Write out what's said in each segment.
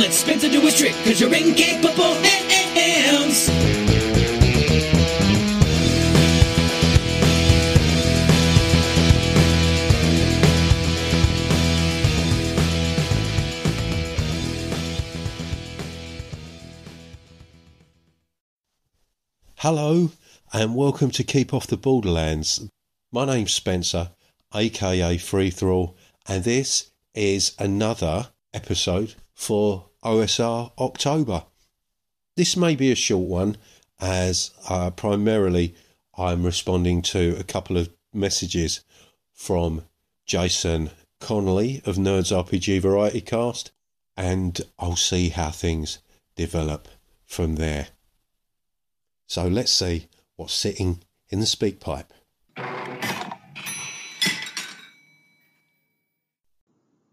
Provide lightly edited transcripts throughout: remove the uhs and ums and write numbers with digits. let Spencer do his trick, cause you're incapable hams. Hello and welcome to Keep Off the Borderlands. My name's Spencer, aka Free Thrall, and this is another episode for OSR October. This may be a short one, as primarily I'm responding to a couple of messages from Jason Connerley of Nerd's RPG Variety Cast, and I'll see how things develop from there. So let's see what's sitting in the speak pipe.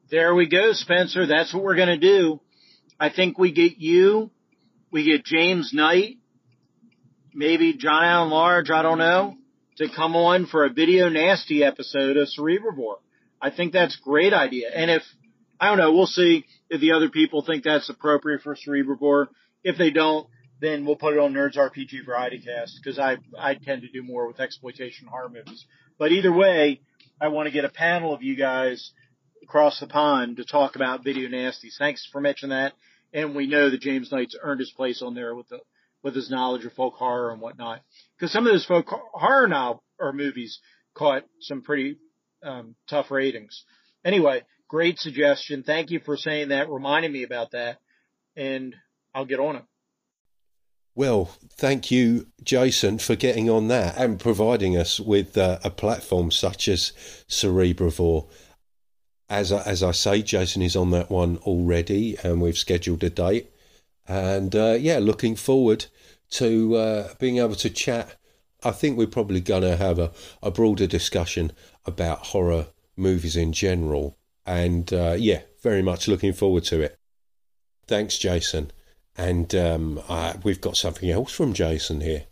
There we go, Spencer. That's what we're going to do. I think we get you. We get James Knight. Maybe John Allen Large, I don't know, to come on for a Video Nasty episode of Cerebivore. I think that's a great idea. And if, I don't know, we'll see if the other people think that's appropriate for Cerebivore. If they don't, then we'll put it on Nerd's RPG Variety Cast, because I tend to do more with exploitation horror movies. But either way, I want to get a panel of you guys across the pond to talk about Video Nasties. Thanks for mentioning that. And we know that James Knight's earned his place on there with his knowledge of folk horror and whatnot. Because some of those folk horror movies caught some pretty tough ratings. Anyway, great suggestion. Thank you for saying that, reminding me about that. And I'll get on it. Well, thank you, Jason, for getting on that and providing us with a platform such as Cerebravore. As I say, Jason is on that one already, and we've scheduled a date. And, looking forward to being able to chat. I think we're probably going to have a broader discussion about horror movies in general. And, very much looking forward to it. Thanks, Jason. And we've got something else from Jason here.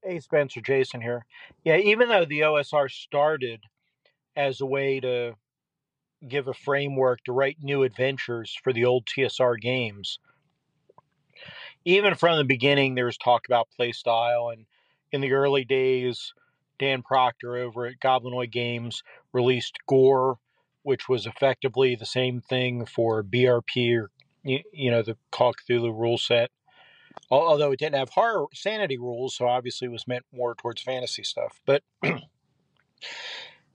Hey, Spencer, Jason here. Yeah, even though the OSR started as a way to give a framework to write new adventures for the old TSR games, even from the beginning, there was talk about playstyle. And in the early days, Dan Proctor over at Goblinoid Games released Gore, which was effectively the same thing for BRP, or, the Call of Cthulhu rule set. Although it didn't have horror sanity rules, so obviously it was meant more towards fantasy stuff. But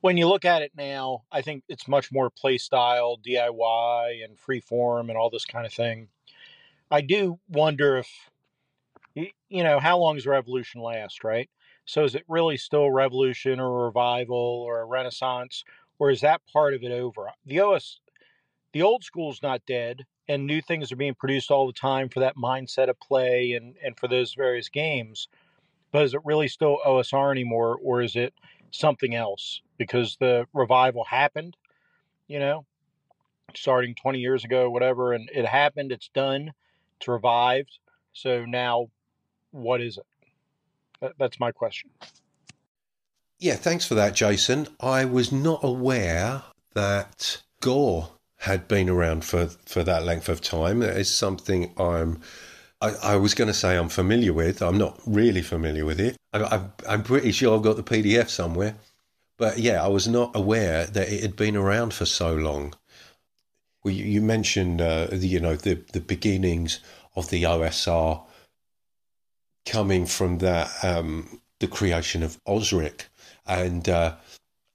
when you look at it now, I think it's much more play style, DIY, and freeform, and all this kind of thing. I do wonder if, how long does revolution last, right? So is it really still a revolution or a revival or a renaissance? Or is that part of it over? The old school's not dead, and new things are being produced all the time for that mindset of play and for those various games. But is it really still OSR anymore, or is it something else? Because the revival happened, starting 20 years ago, whatever, and it happened, it's done, it's revived. So now, what is it? That's my question. Yeah, thanks for that, Jason. I was not aware that Gore had been around for that length of time. It is something I was going to say I'm familiar with. I'm not really familiar with it. I'm pretty sure I've got the PDF somewhere. But yeah, I was not aware that it had been around for so long. Well, you mentioned, the beginnings of the OSR coming from that, the creation of Osric. And I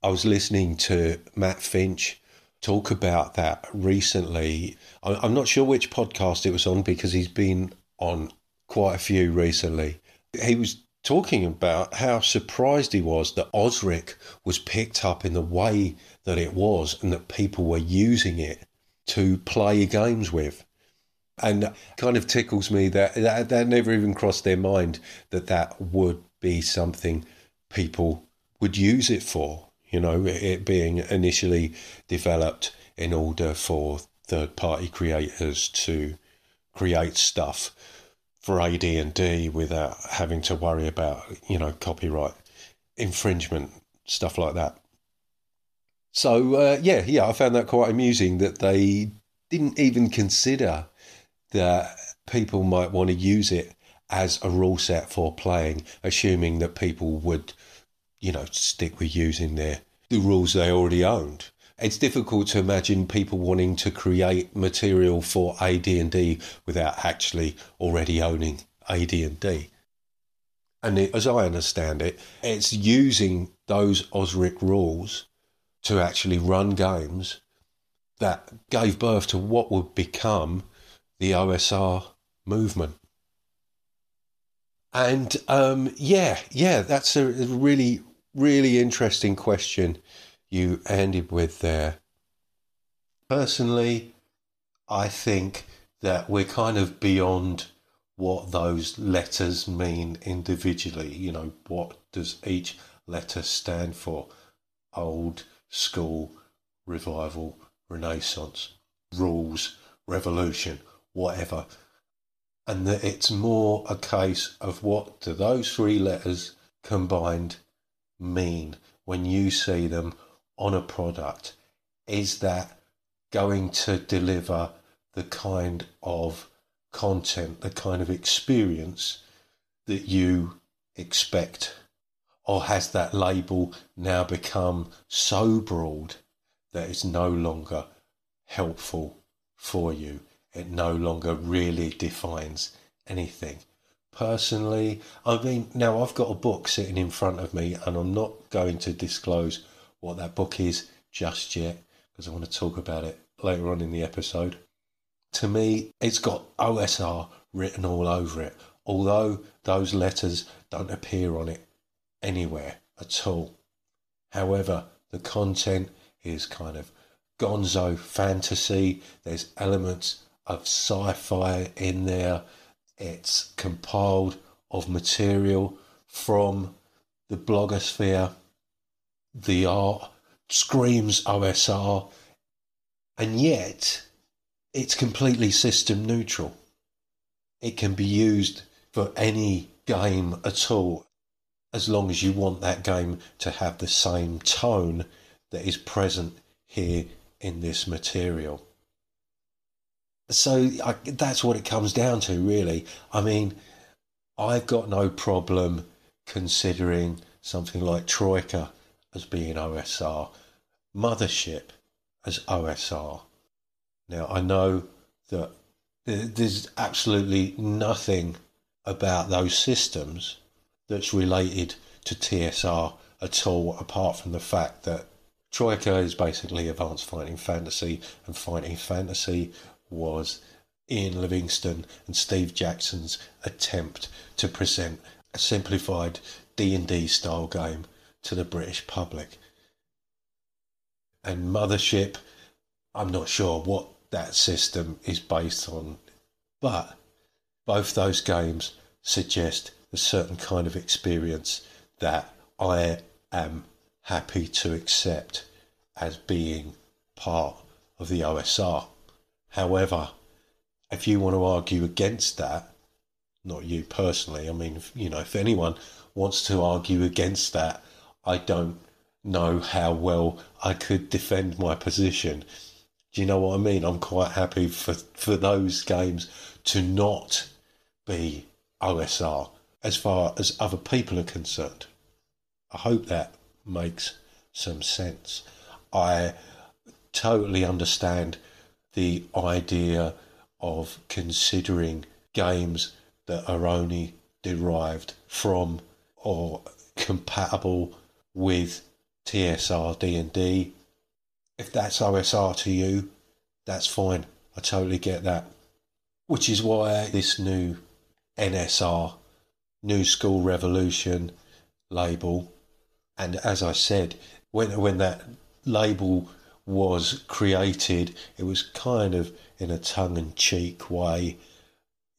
was listening to Matt Finch talk about that recently. I'm not sure which podcast it was on, because he's been on quite a few recently. He was talking about how surprised he was that Osric was picked up in the way that it was, and that people were using it to play games with. And it kind of tickles me that never even crossed their mind that would be something people would use it for, it being initially developed in order for third-party creators to create stuff for AD&D without having to worry about, copyright infringement, stuff like that. So, yeah, I found that quite amusing that they didn't even consider that people might want to use it as a rule set for playing, assuming that people would, you know, stick with using the rules they already owned. It's difficult to imagine people wanting to create material for AD&D without actually already owning AD&D. And as I understand it, it's using those Osric rules to actually run games that gave birth to what would become the OSR movement. And, yeah, that's a really, really interesting question you ended with there. Personally, I think that we're kind of beyond what those letters mean individually. You know, what does each letter stand for? Old school, revival, renaissance, rules, revolution, whatever. And that it's more a case of what do those three letters combined mean when you see them on a product? Is that going to deliver the kind of content, the kind of experience that you expect? Or has that label now become so broad that it's no longer helpful for you? It no longer really defines anything. Personally, I mean, now I've got a book sitting in front of me, and I'm not going to disclose what that book is just yet, because I want to talk about it later on in the episode. To me, it's got OSR written all over it, although those letters don't appear on it anywhere at all. However, the content is kind of gonzo fantasy. There's elements of sci-fi in there. It's compiled of material from the blogosphere. The art screams OSR, and yet it's completely system neutral. It can be used for any game at all, as long as you want that game to have the same tone that is present here in this material. So that's what it comes down to, really. I mean, I've got no problem considering something like Troika as being OSR, Mothership as OSR. Now, I know that there's absolutely nothing about those systems that's related to TSR at all, apart from the fact that Troika is basically advanced fighting fantasy, and fighting fantasy was Ian Livingstone and Steve Jackson's attempt to present a simplified D&D style game to the British public. And Mothership, I'm not sure what that system is based on, but both those games suggest a certain kind of experience that I am happy to accept as being part of the OSR. However, if you want to argue against that, not you personally, I mean, if anyone wants to argue against that, I don't know how well I could defend my position. Do you know what I mean? I'm quite happy for those games to not be OSR as far as other people are concerned. I hope that makes some sense. I totally understand the idea of considering games that are only derived from or compatible with TSR D&D. If that's OSR to you, that's fine. I totally get that. Which is why this new NSR, New School Revolution label, and as I said, when that label was created, it was kind of in a tongue-in-cheek way.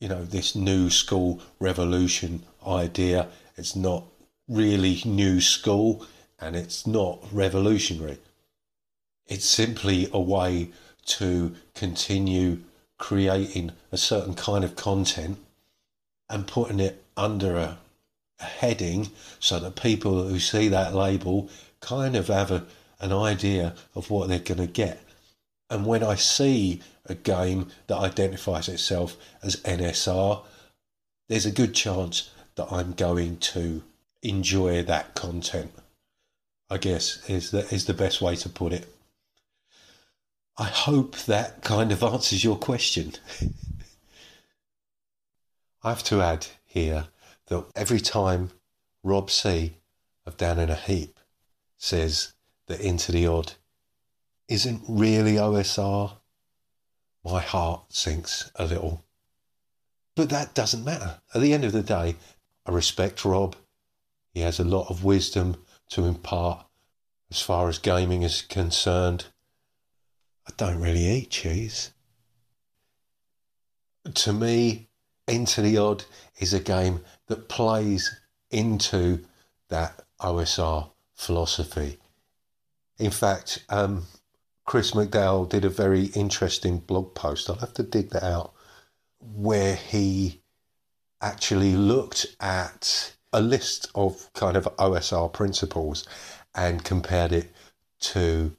You know, this New School Revolution idea, it's not really new school, and it's not revolutionary. It's simply a way to continue creating a certain kind of content and putting it under a heading so that people who see that label kind of have a an idea of what they're going to get. And when I see a game that identifies itself as NSR, there's a good chance that I'm going to enjoy that content, I guess, is the best way to put it. I hope that kind of answers your question. I have to add here that every time Rob C. of Down in a Heap says that Into the Odd isn't really OSR, my heart sinks a little. But that doesn't matter. At the end of the day, I respect Rob. He has a lot of wisdom to impart as far as gaming is concerned. I don't really eat cheese. To me, Into the Odd is a game that plays into that OSR philosophy. In fact, Chris McDowall did a very interesting blog post, I'll have to dig that out, where he actually looked at a list of kind of OSR principles and compared it to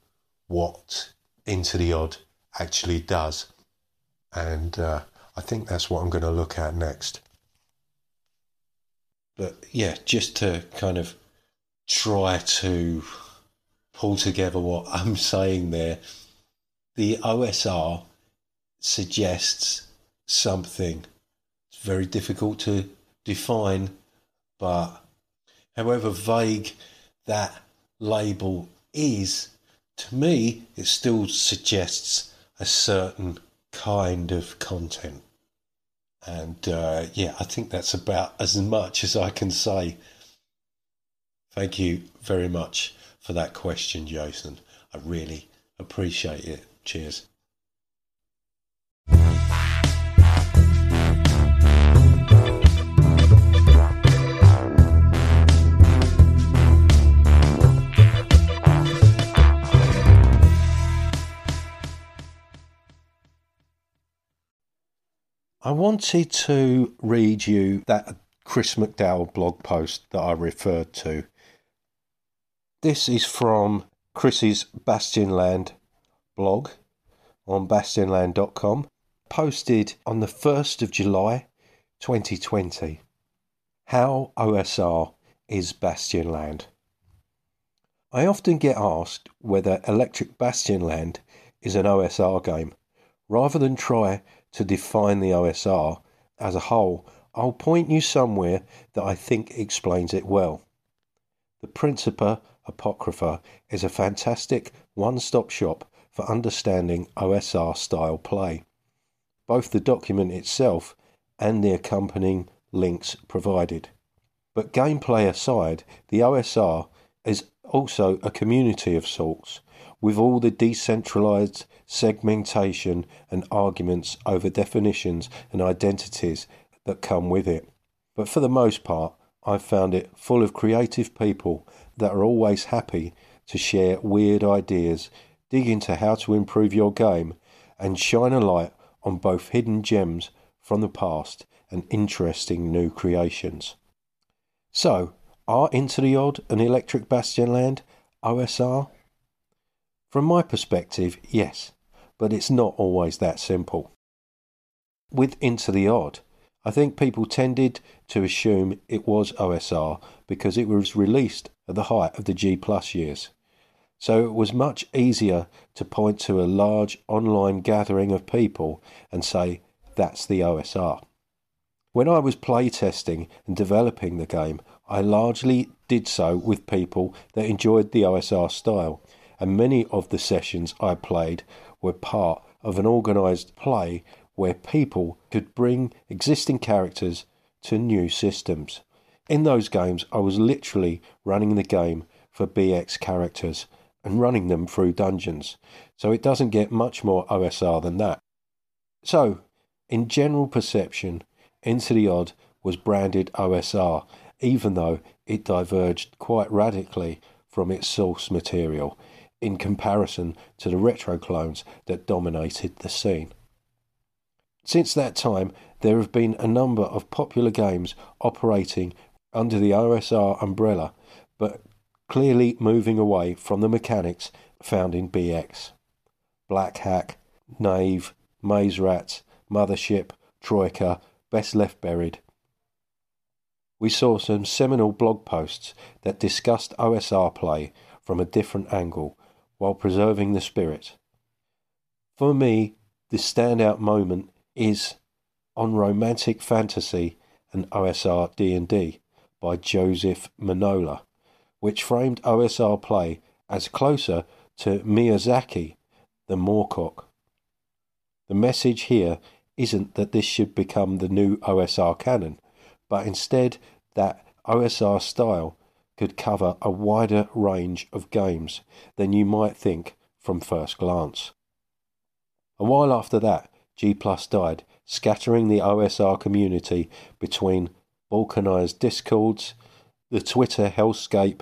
what Into the Odd actually does. And I think that's what I'm going to look at next. But yeah, just to kind of try to pull together what I'm saying there, the OSR suggests something. It's very difficult to define, but however vague that label is, to me, it still suggests a certain kind of content. And yeah, I think that's about as much as I can say. Thank you very much for that question, Jason. I really appreciate it. Cheers. I wanted to read you that Chris McDowall blog post that I referred to. This is from Chris's Bastionland blog on bastionland.com, posted on the 1st of July 2020. How OSR is Bastionland. I often get asked whether Electric Bastionland is an OSR game. Rather than try to define the OSR as a whole, I'll point you somewhere that I think explains it well. The Principia Apocrypha is a fantastic one-stop shop for understanding OSR-style play. Both the document itself and the accompanying links provided. But gameplay aside, the OSR is also a community of sorts, with all the decentralized segmentation and arguments over definitions and identities that come with it. But for the most part, I've found it full of creative people that are always happy to share weird ideas, dig into how to improve your game, and shine a light on both hidden gems from the past and interesting new creations. So, are Into the Odd and Electric Bastionland OSR? From my perspective, yes, but it's not always that simple. With Into the Odd, I think people tended to assume it was OSR because it was released at the height of the G+ years. So it was much easier to point to a large online gathering of people and say, that's the OSR. When I was playtesting and developing the game, I largely did so with people that enjoyed the OSR style, and many of the sessions I played were part of an organised play where people could bring existing characters to new systems. In those games, I was literally running the game for BX characters and running them through dungeons, so it doesn't get much more OSR than that. So, in general perception, Into the Odd was branded OSR, even though it diverged quite radically from its source material, in comparison to the retro clones that dominated the scene. Since that time, there have been a number of popular games operating under the OSR umbrella, but clearly moving away from the mechanics found in BX. Black Hack, Knave, Maze Rats, Mothership, Troika, best left buried. We saw some seminal blog posts that discussed OSR play from a different angle while preserving the spirit. For me, the standout moment is On Romantic Fantasy and OSR D&D by Joseph Minola, which framed OSR play as closer to Miyazaki than Moorcock. The message here isn't that this should become the new OSR canon, but instead that OSR style could cover a wider range of games than you might think from first glance. A while after that, G+ died, scattering the OSR community between balkanized discords, the Twitter hellscape,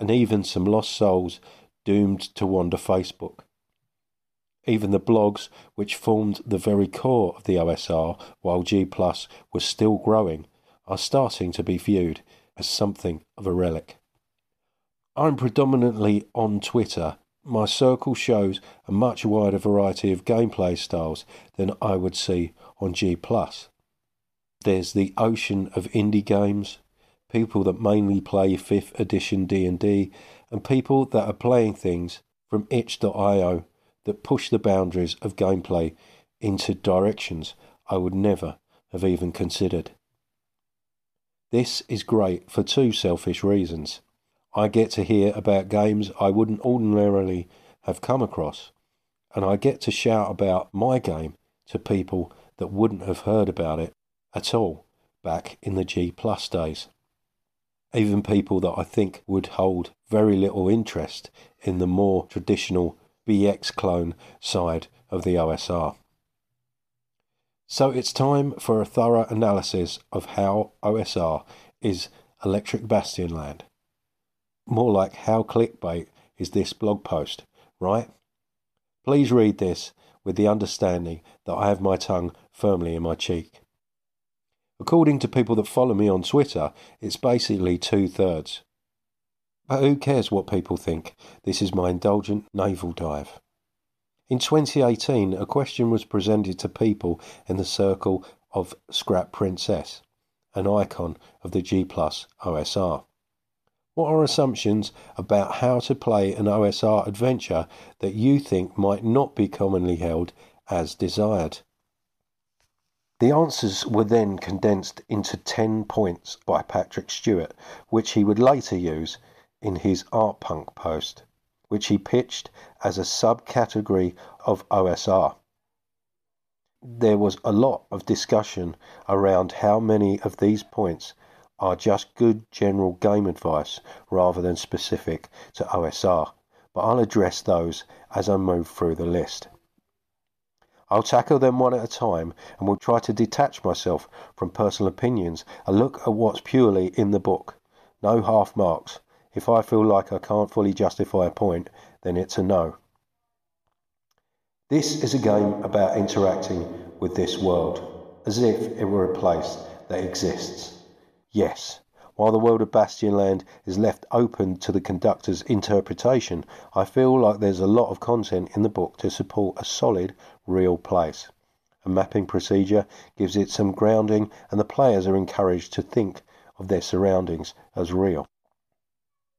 and even some lost souls doomed to wander Facebook. Even the blogs, which formed the very core of the OSR while G+ was still growing, are starting to be viewed as something of a relic. I'm predominantly on Twitter. My circle shows a much wider variety of gameplay styles than I would see on G+. There's the ocean of indie games, people that mainly play 5th edition D&D, and people that are playing things from itch.io that push the boundaries of gameplay into directions I would never have even considered. This is great for two selfish reasons. I get to hear about games I wouldn't ordinarily have come across, and I get to shout about my game to people that wouldn't have heard about it at all back in the G+ days. Even people that I think would hold very little interest in the more traditional BX clone side of the OSR. So it's time for a thorough analysis of how OSR is Electric Bastionland. More like how clickbait is this blog post, right? Please read this with the understanding that I have my tongue firmly in my cheek. According to people that follow me on Twitter, it's basically 2/3. But who cares what people think? This is my indulgent navel dive. In 2018, a question was presented to people in the circle of Scrap Princess, an icon of the G+ OSR. What are assumptions about how to play an OSR adventure that you think might not be commonly held as desired? The answers were then condensed into 10 points by Patrick Stewart, which he would later use in his Art Punk post, which he pitched as a subcategory of OSR. There was a lot of discussion around how many of these points are just good general game advice rather than specific to OSR, but I'll address those as I move through the list. I'll tackle them one at a time and will try to detach myself from personal opinions and look at what's purely in the book. No half marks. If I feel like I can't fully justify a point, then it's a no. This is a game about interacting with this world, as if it were a place that exists. Yes, while the world of Bastionland is left open to the conductor's interpretation, I feel like there's a lot of content in the book to support a solid, real place. A mapping procedure gives it some grounding, and the players are encouraged to think of their surroundings as real.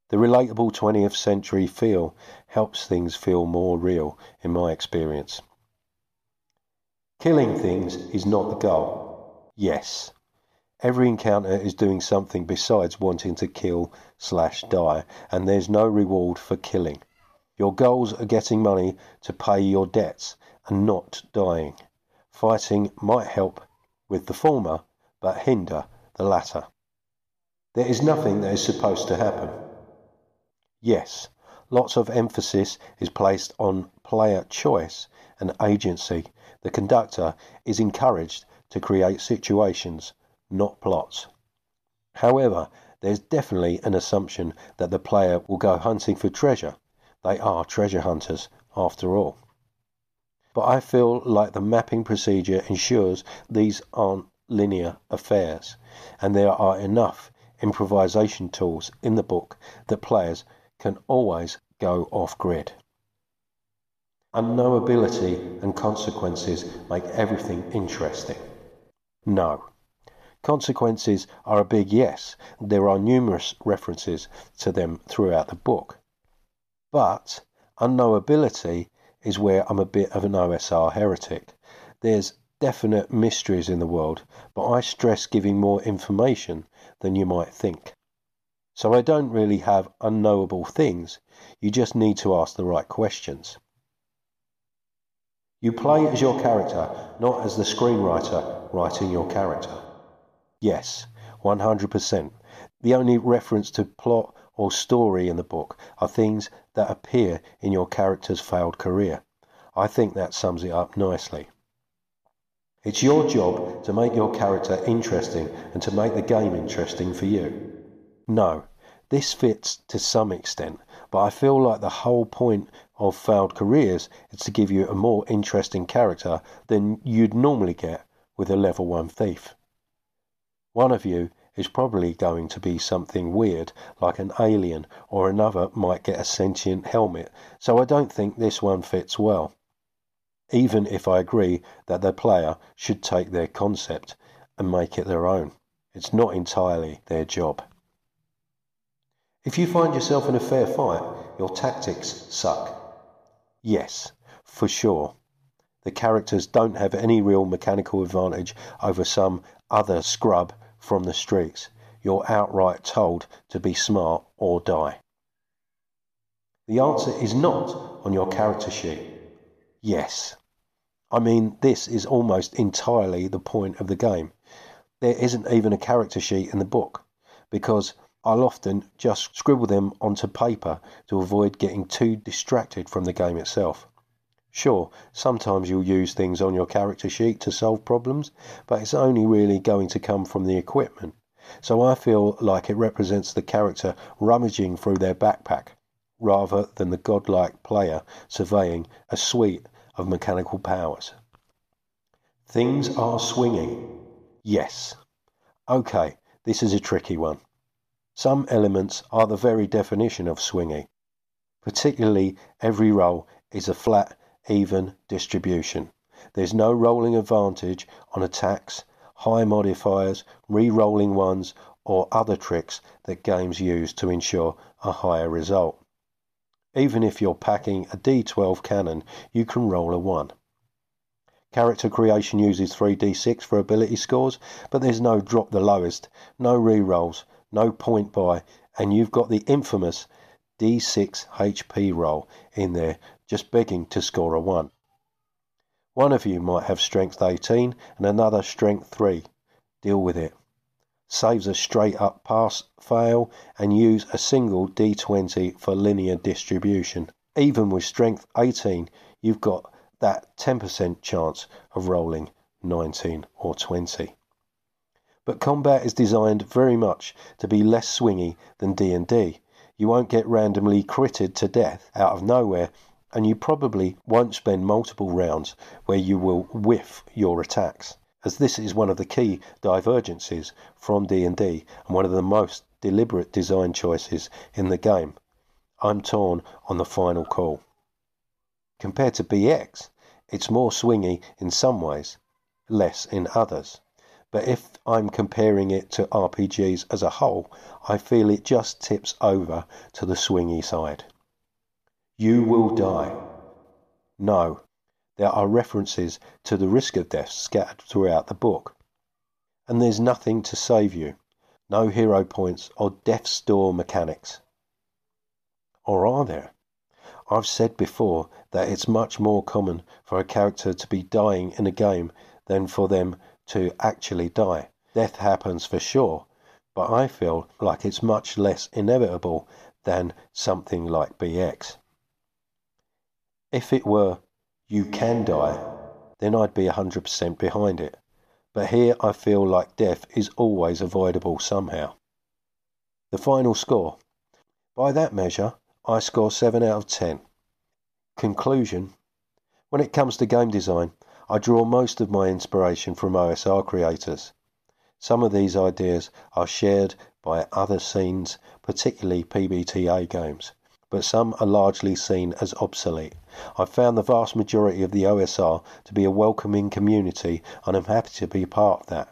The relatable 20th century feel helps things feel more real, in my experience. Killing things is not the goal. Yes. Every encounter is doing something besides wanting to kill/die, and there's no reward for killing. Your goals are getting money to pay your debts and not dying. Fighting might help with the former, but hinder the latter. There is nothing that is supposed to happen. Yes, lots of emphasis is placed on player choice and agency. The conductor is encouraged to create situations, not plots. However, there's definitely an assumption that the player will go hunting for treasure. They are treasure hunters, after all. But I feel like the mapping procedure ensures these aren't linear affairs, and there are enough improvisation tools in the book that players can always go off-grid. Unknowability and consequences make everything interesting. No. Consequences are a big yes. There are numerous references to them throughout the book. But unknowability is where I'm a bit of an OSR heretic. There's definite mysteries in the world, but I stress giving more information than you might think. So I don't really have unknowable things. You just need to ask the right questions. You play as your character, not as the screenwriter writing your character. Yes, 100%. The only reference to plot or story in the book are things that appear in your character's failed career. I think that sums it up nicely. It's your job to make your character interesting and to make the game interesting for you. No, this fits to some extent, but I feel like the whole point of failed careers is to give you a more interesting character than you'd normally get with a level 1 thief. One of you is probably going to be something weird, like an alien, or another might get a sentient helmet, so I don't think this one fits well. Even if I agree that the player should take their concept and make it their own, it's not entirely their job. If you find yourself in a fair fight, your tactics suck. Yes, for sure. The characters don't have any real mechanical advantage over some other scrub from the streets. You're outright told to be smart or die. The answer is not on your character sheet. Yes. I mean, this is almost entirely the point of the game. There isn't even a character sheet in the book, because I'll often just scribble them onto paper to avoid getting too distracted from the game itself. Sure, sometimes you'll use things on your character sheet to solve problems, but it's only really going to come from the equipment. So I feel like it represents the character rummaging through their backpack, rather than the godlike player surveying a suite of mechanical powers. Things are swinging. Yes. Okay, this is a tricky one. Some elements are the very definition of swinging. Particularly, every roll is a flat, even distribution. There's no rolling advantage on attacks, high modifiers, re-rolling ones, or other tricks that games use to ensure a higher result. Even if you're packing a D12 cannon, you can roll a 1. Character creation uses 3D6 for ability scores, but there's no drop the lowest, no re-rolls, no point buy, and you've got the infamous D6 HP roll in there, just begging to score a 1. One of you might have strength 18 and another strength 3. Deal with it. Saves a straight up pass fail and use a single D20 for linear distribution. Even with strength 18, you've got that 10% chance of rolling 19 or 20. But combat is designed very much to be less swingy than D&D. You won't get randomly critted to death out of nowhere, and you probably won't spend multiple rounds where you will whiff your attacks, as this is one of the key divergences from D&D and one of the most deliberate design choices in the game. I'm torn on the final call. Compared to BX, it's more swingy in some ways, less in others. But if I'm comparing it to RPGs as a whole, I feel it just tips over to the swingy side. You will die. No, there are references to the risk of death scattered throughout the book. And there's nothing to save you. No hero points or death's door mechanics. Or are there? I've said before that it's much more common for a character to be dying in a game than for them to actually die. Death happens for sure, but I feel like it's much less inevitable than something like BX. If it were, you can die, then I'd be 100% behind it. But here I feel like death is always avoidable somehow. The final score. By that measure, I score 7 out of 10. Conclusion. When it comes to game design, I draw most of my inspiration from OSR creators. Some of these ideas are shared by other scenes, particularly PBTA games, but some are largely seen as obsolete. I've found the vast majority of the OSR to be a welcoming community, and I'm happy to be a part of that.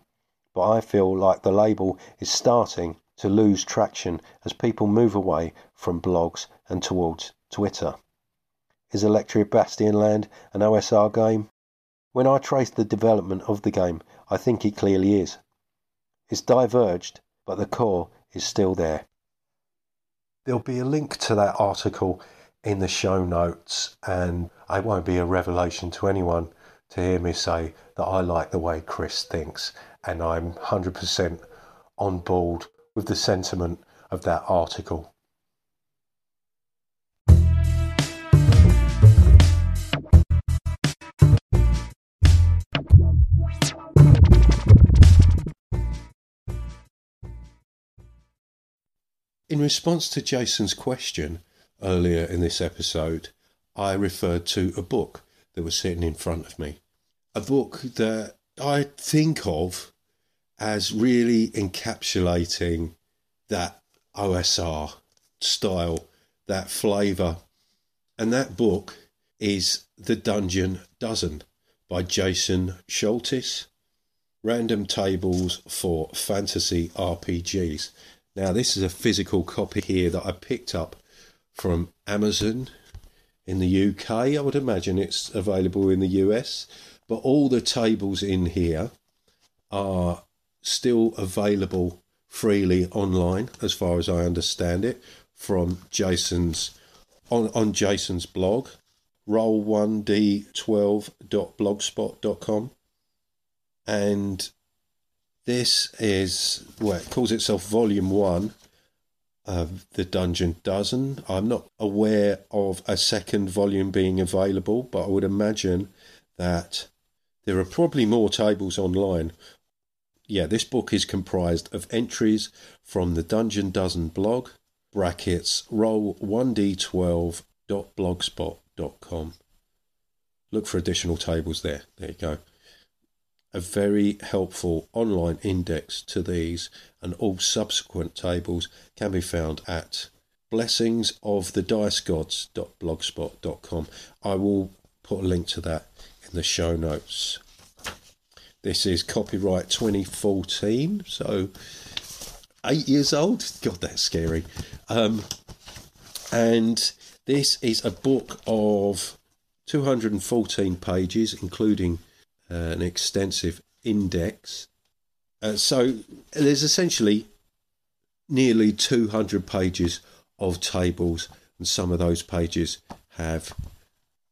But I feel like the label is starting to lose traction as people move away from blogs and towards Twitter. Is Electric Bastionland an OSR game? When I trace the development of the game, I think it clearly is. It's diverged, but the core is still there. There'll be a link to that article in the show notes, and it won't be a revelation to anyone to hear me say that I like the way Chris thinks, and I'm 100% on board with the sentiment of that article. In response to Jason's question earlier in this episode, I referred to a book that was sitting in front of me. A book that I think of as really encapsulating that OSR style, that flavour. And that book is The Dungeon Dozen by Jason Sholtis. Random Tables for Fantasy RPGs. Now, this is a physical copy here that I picked up from Amazon in the UK. I would imagine it's available in the US, but all the tables in here are still available freely online, as far as I understand it, from Jason's on Jason's blog, roll1d12.blogspot.com, and this is, well, it calls itself Volume 1 of The Dungeon Dozen. I'm not aware of a second volume being available, but I would imagine that there are probably more tables online. Yeah, this book is comprised of entries from the Dungeon Dozen blog, brackets, roll1d12.blogspot.com. Look for additional tables there. There you go. A very helpful online index to these and all subsequent tables can be found at blessingsofthedicegods.blogspot.com. I will put a link to that in the show notes. This is copyright 2014, so 8 years old. God, that's scary. And this is a book of 214 pages, including an extensive index. So there's essentially nearly 200 pages of tables, and some of those pages have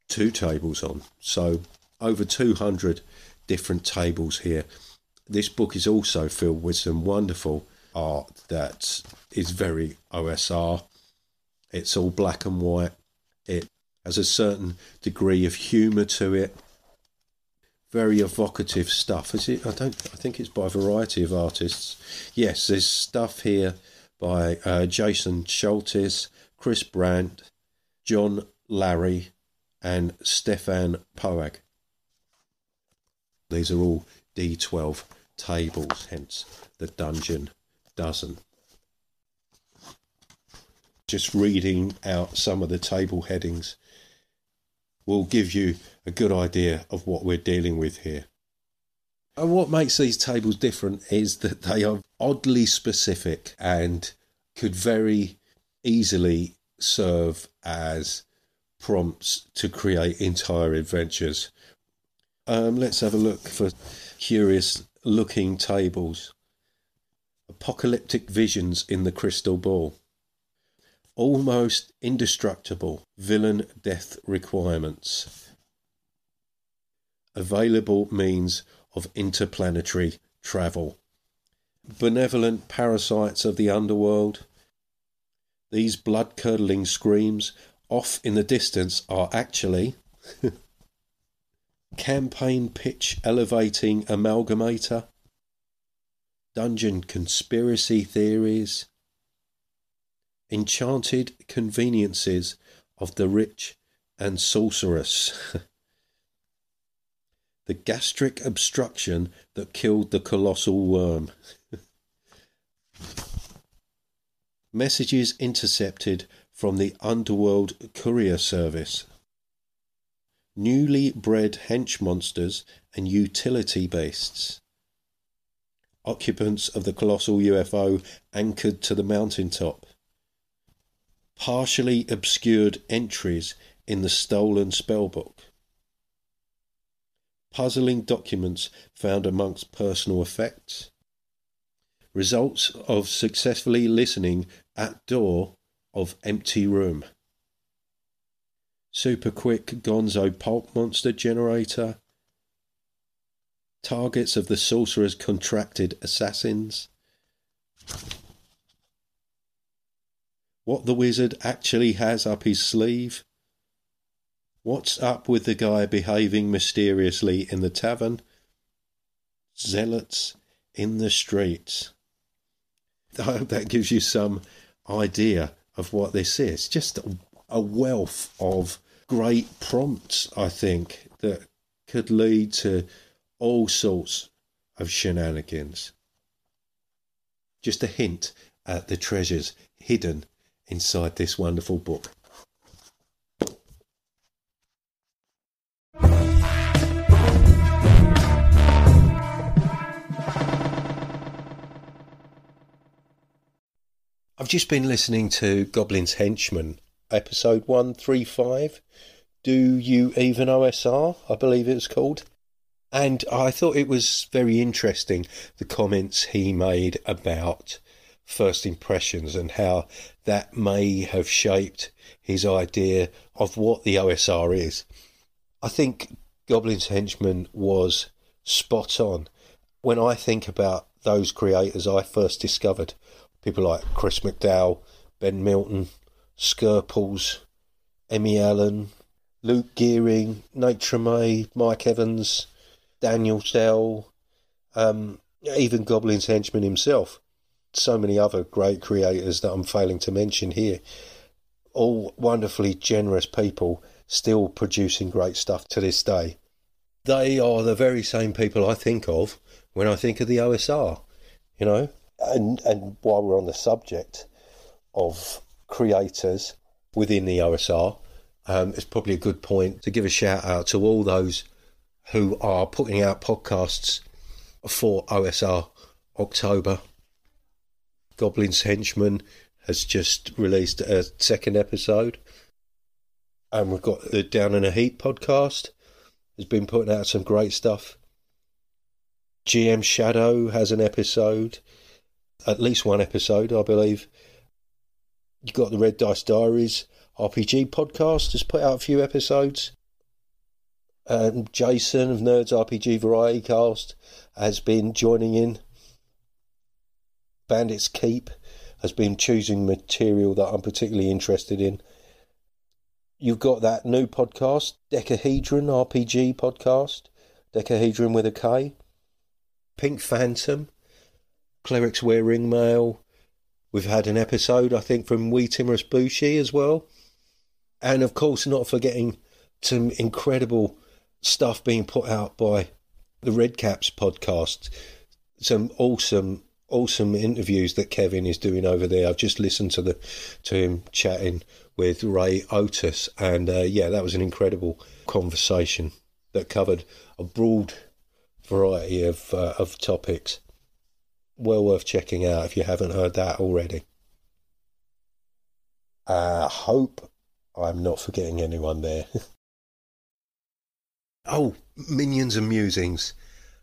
two tables on. So over 200 different tables here. This book is also filled with some wonderful art that is very OSR. It's all black and white. It has a certain degree of humour to it. Very evocative stuff. Is it? I think it's by a variety of artists. Yes, there's stuff here by Jason Sholtis, Chris Brandt, John Larry, and Stefan Poag. These are all D12 tables, hence the Dungeon Dozen. Just reading out some of the table headings will give you a good idea of what we're dealing with here. And what makes these tables different is that they are oddly specific and could very easily serve as prompts to create entire adventures. Let's have a look for curious looking tables. Apocalyptic visions in the crystal ball. Almost indestructible villain death requirements. Available means of interplanetary travel. Benevolent parasites of the underworld. These blood-curdling screams off in the distance are actually campaign pitch elevating amalgamator. Dungeon conspiracy theories. Enchanted conveniences of the rich and sorceress. The gastric obstruction that killed the colossal worm. Messages intercepted from the Underworld Courier Service. Newly bred hench monsters and utility beasts. Occupants of the colossal UFO anchored to the mountaintop. Partially obscured entries in the stolen spellbook. Puzzling documents found amongst personal effects. Results of successfully listening at door of empty room. Super quick gonzo pulp monster generator. Targets of the sorcerer's contracted assassins. What the wizard actually has up his sleeve. What's up with the guy behaving mysteriously in the tavern. Zealots in the streets. I hope that gives you some idea of what this is. Just a wealth of great prompts, I think, that could lead to all sorts of shenanigans. Just a hint at the treasures hidden inside this wonderful book. I've just been listening to Goblin's Henchman, episode 135, Do You Even OSR, I believe it was called. And I thought it was very interesting, the comments he made about first impressions and how that may have shaped his idea of what the OSR is. I think Goblin's Henchman was spot on. When I think about those creators I first discovered, people like Chris McDowall, Ben Milton, Skirples, Emmy Allen, Luke Gearing, Nate Tremay, Mike Evans, Daniel Dell, even Goblin's Henchman himself. So many other great creators that I'm failing to mention here. All wonderfully generous people still producing great stuff to this day. They are the very same people I think of when I think of the OSR, you know. And while we're on the subject of creators within the OSR, it's probably a good point to give a shout out to all those who are putting out podcasts for OSR October. Goblin's Henchman has just released a second episode, and we've got the Down in a Heap podcast has been putting out some great stuff. GM Shadow has an episode, at least one episode, I believe. You've got the Red Dice Diaries RPG podcast has put out a few episodes. Jason of Nerd's RPG Variety Cast has been joining in. Bandits Keep has been choosing material that I'm particularly interested in. You've got that new podcast, Decahedron RPG podcast, Decahedron with a K. Pink Phantom, Clerics Wear Ringmail. We've had an episode, I think, from Wee Timorous Bushi as well. And, of course, not forgetting some incredible stuff being put out by the Red Caps podcast. Some awesome interviews that Kevin is doing over there. I've just listened to him chatting with Ray Otis. And, that was an incredible conversation that covered a broad variety of topics. Well worth checking out if you haven't heard that already. I hope I'm not forgetting anyone there. Oh, Minions and Musings.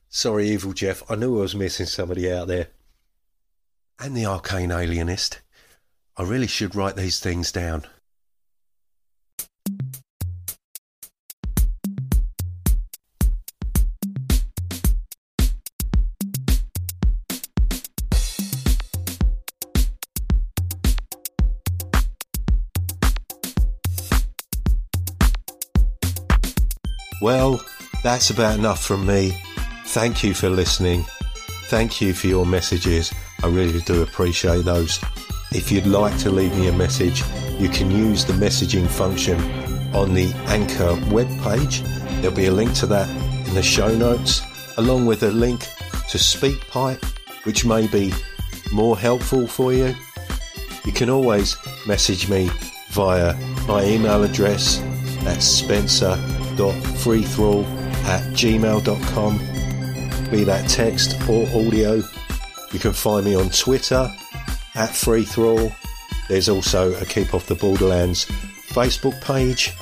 Sorry, Evil Jeff. I knew I was missing somebody out there. And the Arcane Alienist. I really should write these things down. Well, that's about enough from me. Thank you for listening. Thank you for your messages. I really do appreciate those. If you'd like to leave me a message, you can use the messaging function on the Anchor webpage. There'll be a link to that in the show notes, along with a link to SpeakPipe, which may be more helpful for you. You can always message me via my email address at spencer.freethrall@gmail.com, be that text or audio. You can find me on Twitter at Free Thrall. There's also a Keep Off the Borderlands Facebook page,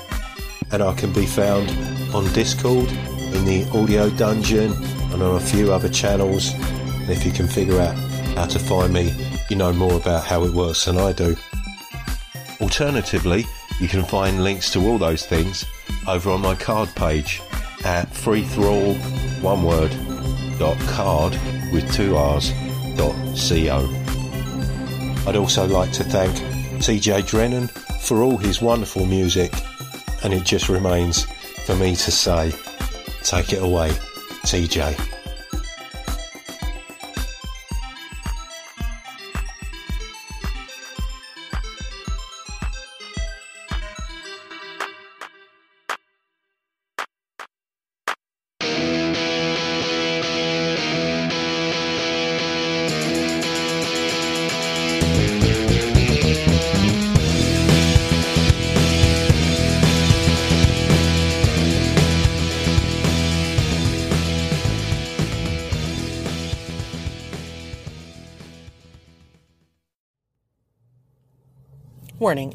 and I can be found on Discord, in the Audio Dungeon, and on a few other channels. And if you can figure out how to find me, you know more about how it works than I do. Alternatively, you can find links to all those things over on my card page at freethrall.card.co. I'd also like to thank TJ Drennan for all his wonderful music, and it just remains for me to say, take it away, TJ. Warning,